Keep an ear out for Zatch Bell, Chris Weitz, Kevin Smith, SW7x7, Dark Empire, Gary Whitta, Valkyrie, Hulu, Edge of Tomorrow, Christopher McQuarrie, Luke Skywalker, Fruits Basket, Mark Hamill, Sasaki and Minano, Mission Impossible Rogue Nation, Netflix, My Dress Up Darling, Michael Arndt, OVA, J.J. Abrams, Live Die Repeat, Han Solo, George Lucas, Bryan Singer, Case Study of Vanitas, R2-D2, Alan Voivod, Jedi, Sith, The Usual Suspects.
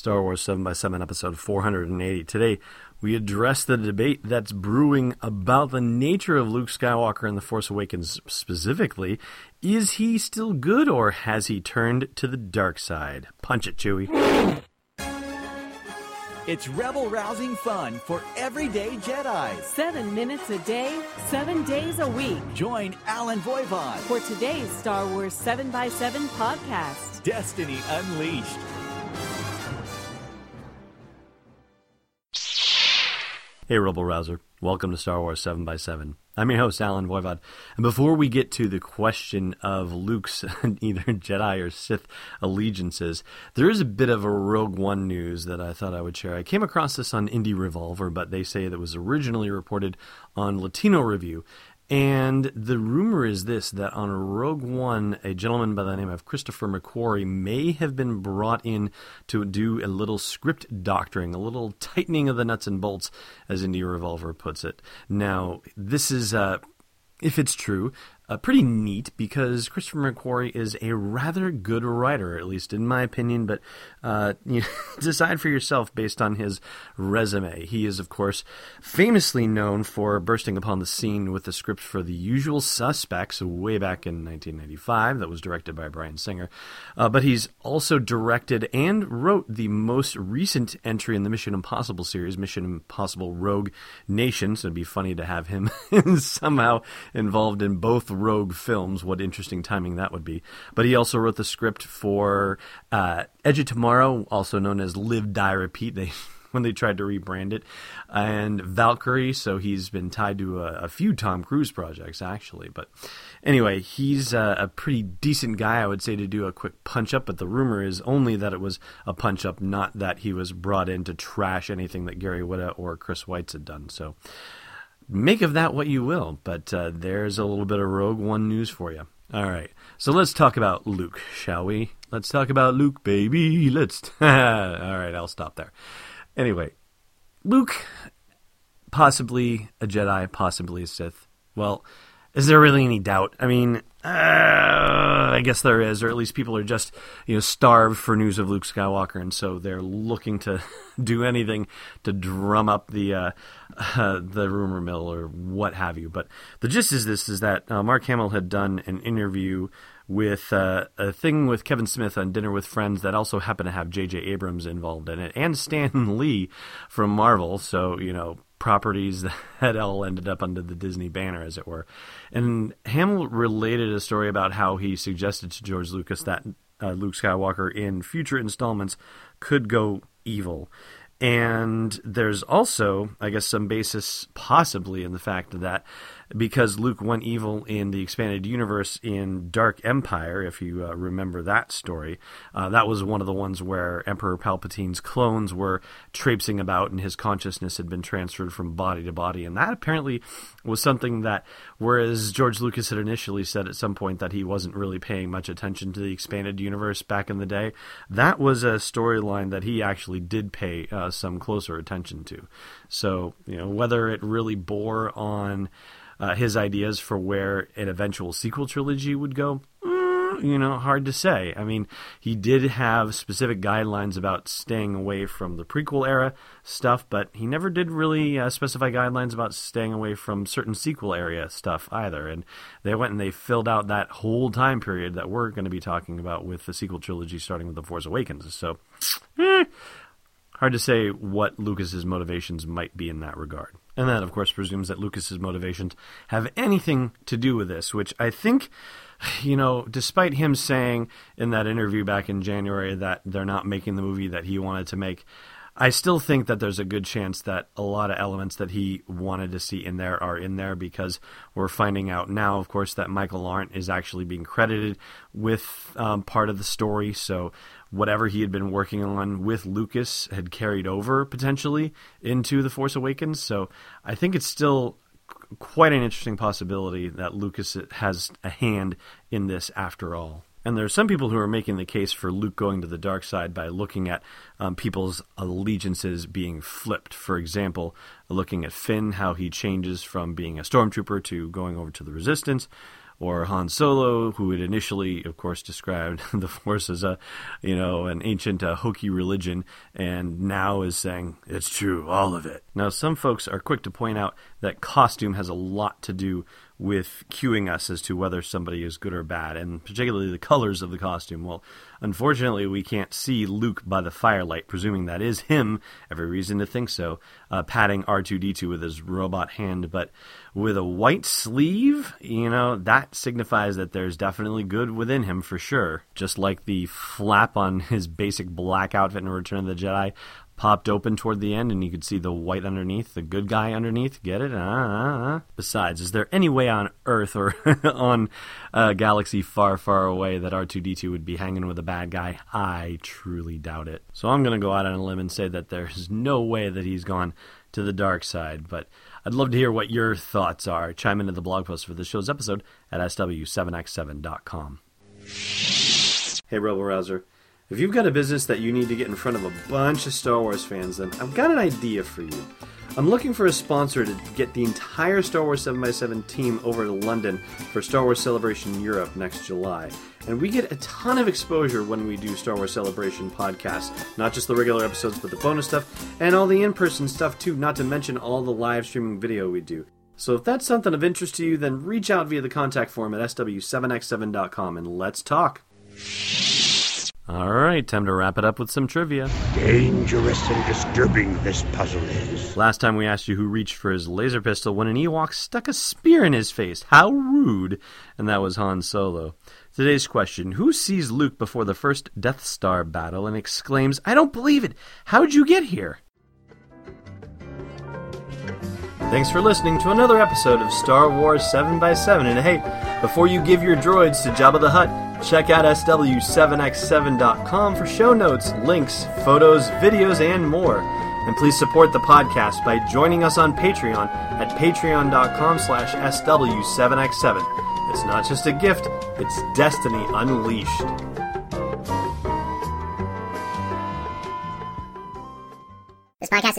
Star Wars 7x7 episode 480. Today, we address the debate that's brewing about the nature of Luke Skywalker in The Force Awakens specifically. Is he still good, or has he turned to the dark side? Punch it, Chewie. It's rebel-rousing fun for everyday Jedi. 7 minutes a day, 7 days a week. Join Alan Voivod for today's Star Wars 7x7 podcast. Destiny Unleashed. Hey, rebel-rouser. Welcome to Star Wars 7x7. I'm your host, Alan Voivod. And before we get to the question of Luke's either Jedi or Sith allegiances, there is a bit of a Rogue One news that I thought I would share. I came across this on Indie Revolver, but they say that was originally reported on Latino Review. And the rumor is this, that on Rogue One, a gentleman by the name of Christopher McQuarrie may have been brought in to do a little script doctoring, a little tightening of the nuts and bolts, as Indie Revolver puts it. Now, this is, if it's true, pretty neat, because Christopher McQuarrie is a rather good writer, at least in my opinion, but you decide for yourself based on his resume. He is, of course, famously known for bursting upon the scene with the script for The Usual Suspects way back in 1995 that was directed by Bryan Singer, but he's also directed and wrote the most recent entry in the Mission Impossible series, Mission Impossible Rogue Nation, so it'd be funny to have him somehow involved in both Rogue films. What interesting timing that would be. But he also wrote the script for Edge of Tomorrow, also known as Live Die Repeat, when they tried to rebrand it, and Valkyrie, so he's been tied to a few Tom Cruise projects, actually. But anyway, he's a pretty decent guy, I would say, to do a quick punch-up, but the rumor is only that it was a punch-up, not that he was brought in to trash anything that Gary Whitta or Chris Weitz had done, so make of that what you will, but there's a little bit of Rogue One news for you. All right, so let's talk about Luke, shall we? Let's talk about Luke, baby. All right, I'll stop there. Anyway, Luke, possibly a Jedi, possibly a Sith. Well, is there really any doubt? I mean, I guess there is, or at least people are just, starved for news of Luke Skywalker, and so they're looking to do anything to drum up the rumor mill or what have you. But the gist is this, is that Mark Hamill had done an interview with a thing with Kevin Smith on Dinner with Friends that also happened to have J.J. Abrams involved in it, and Stan Lee from Marvel, so, properties that all ended up under the Disney banner, as it were. And Hamill related a story about how he suggested to George Lucas that Luke Skywalker in future installments could go evil. And there's also, I guess, some basis possibly in the fact that because Luke went evil in the expanded universe in Dark Empire, if you remember that story, that was one of the ones where Emperor Palpatine's clones were traipsing about and his consciousness had been transferred from body to body. And that apparently was something that, whereas George Lucas had initially said at some point that he wasn't really paying much attention to the expanded universe back in the day, that was a storyline that he actually did pay some closer attention to. So, whether it really bore on his ideas for where an eventual sequel trilogy would go, hard to say. I mean, he did have specific guidelines about staying away from the prequel era stuff, but he never did really specify guidelines about staying away from certain sequel area stuff either. And they went and they filled out that whole time period that we're going to be talking about with the sequel trilogy starting with The Force Awakens. So, hard to say what Lucas's motivations might be in that regard. And that, of course, presumes that Lucas's motivations have anything to do with this, which I think, despite him saying in that interview back in January that they're not making the movie that he wanted to make, I still think that there's a good chance that a lot of elements that he wanted to see in there are in there, because we're finding out now, of course, that Michael Arndt is actually being credited with part of the story. So whatever he had been working on with Lucas had carried over potentially into The Force Awakens. So I think it's still quite an interesting possibility that Lucas has a hand in this after all. And there are some people who are making the case for Luke going to the dark side by looking at people's allegiances being flipped. For example, looking at Finn, how he changes from being a stormtrooper to going over to the Resistance, or Han Solo, who had initially, of course, described the Force as an ancient hokey religion, and now is saying, it's true, all of it. Now, some folks are quick to point out that costume has a lot to do with cueing us as to whether somebody is good or bad, and particularly the colors of the costume. Well, unfortunately, we can't see Luke by the firelight, presuming that is him, every reason to think so, patting R2-D2 with his robot hand, but with a white sleeve, that signifies that there's definitely good within him for sure. Just like the flap on his basic black outfit in Return of the Jedi popped open toward the end, and you could see the white underneath, the good guy underneath. Get it? Besides, is there any way on Earth or on a galaxy far, far away that R2-D2 would be hanging with a bad guy? I truly doubt it. So I'm going to go out on a limb and say that there's no way that he's gone to the dark side, but I'd love to hear what your thoughts are. Chime into the blog post for this show's episode at SW7x7.com. Hey, Rebel Rouser. If you've got a business that you need to get in front of a bunch of Star Wars fans, then I've got an idea for you. I'm looking for a sponsor to get the entire Star Wars 7x7 team over to London for Star Wars Celebration Europe next July. And we get a ton of exposure when we do Star Wars Celebration podcasts. Not just the regular episodes, but the bonus stuff, and all the in-person stuff too, not to mention all the live streaming video we do. So if that's something of interest to you, then reach out via the contact form at SW7x7.com and let's talk. All right, time to wrap it up with some trivia. Dangerous and disturbing this puzzle is. Last time we asked you who reached for his laser pistol when an Ewok stuck a spear in his face. How rude. And that was Han Solo. Today's question, who sees Luke before the first Death Star battle and exclaims, I don't believe it. How'd you get here? Thanks for listening to another episode of Star Wars 7x7. And hey, before you give your droids to Jabba the Hutt, check out SW7x7.com for show notes, links, photos, videos, and more. And please support the podcast by joining us on Patreon at patreon.com/SW7x7. It's not just a gift, it's destiny unleashed. This podcast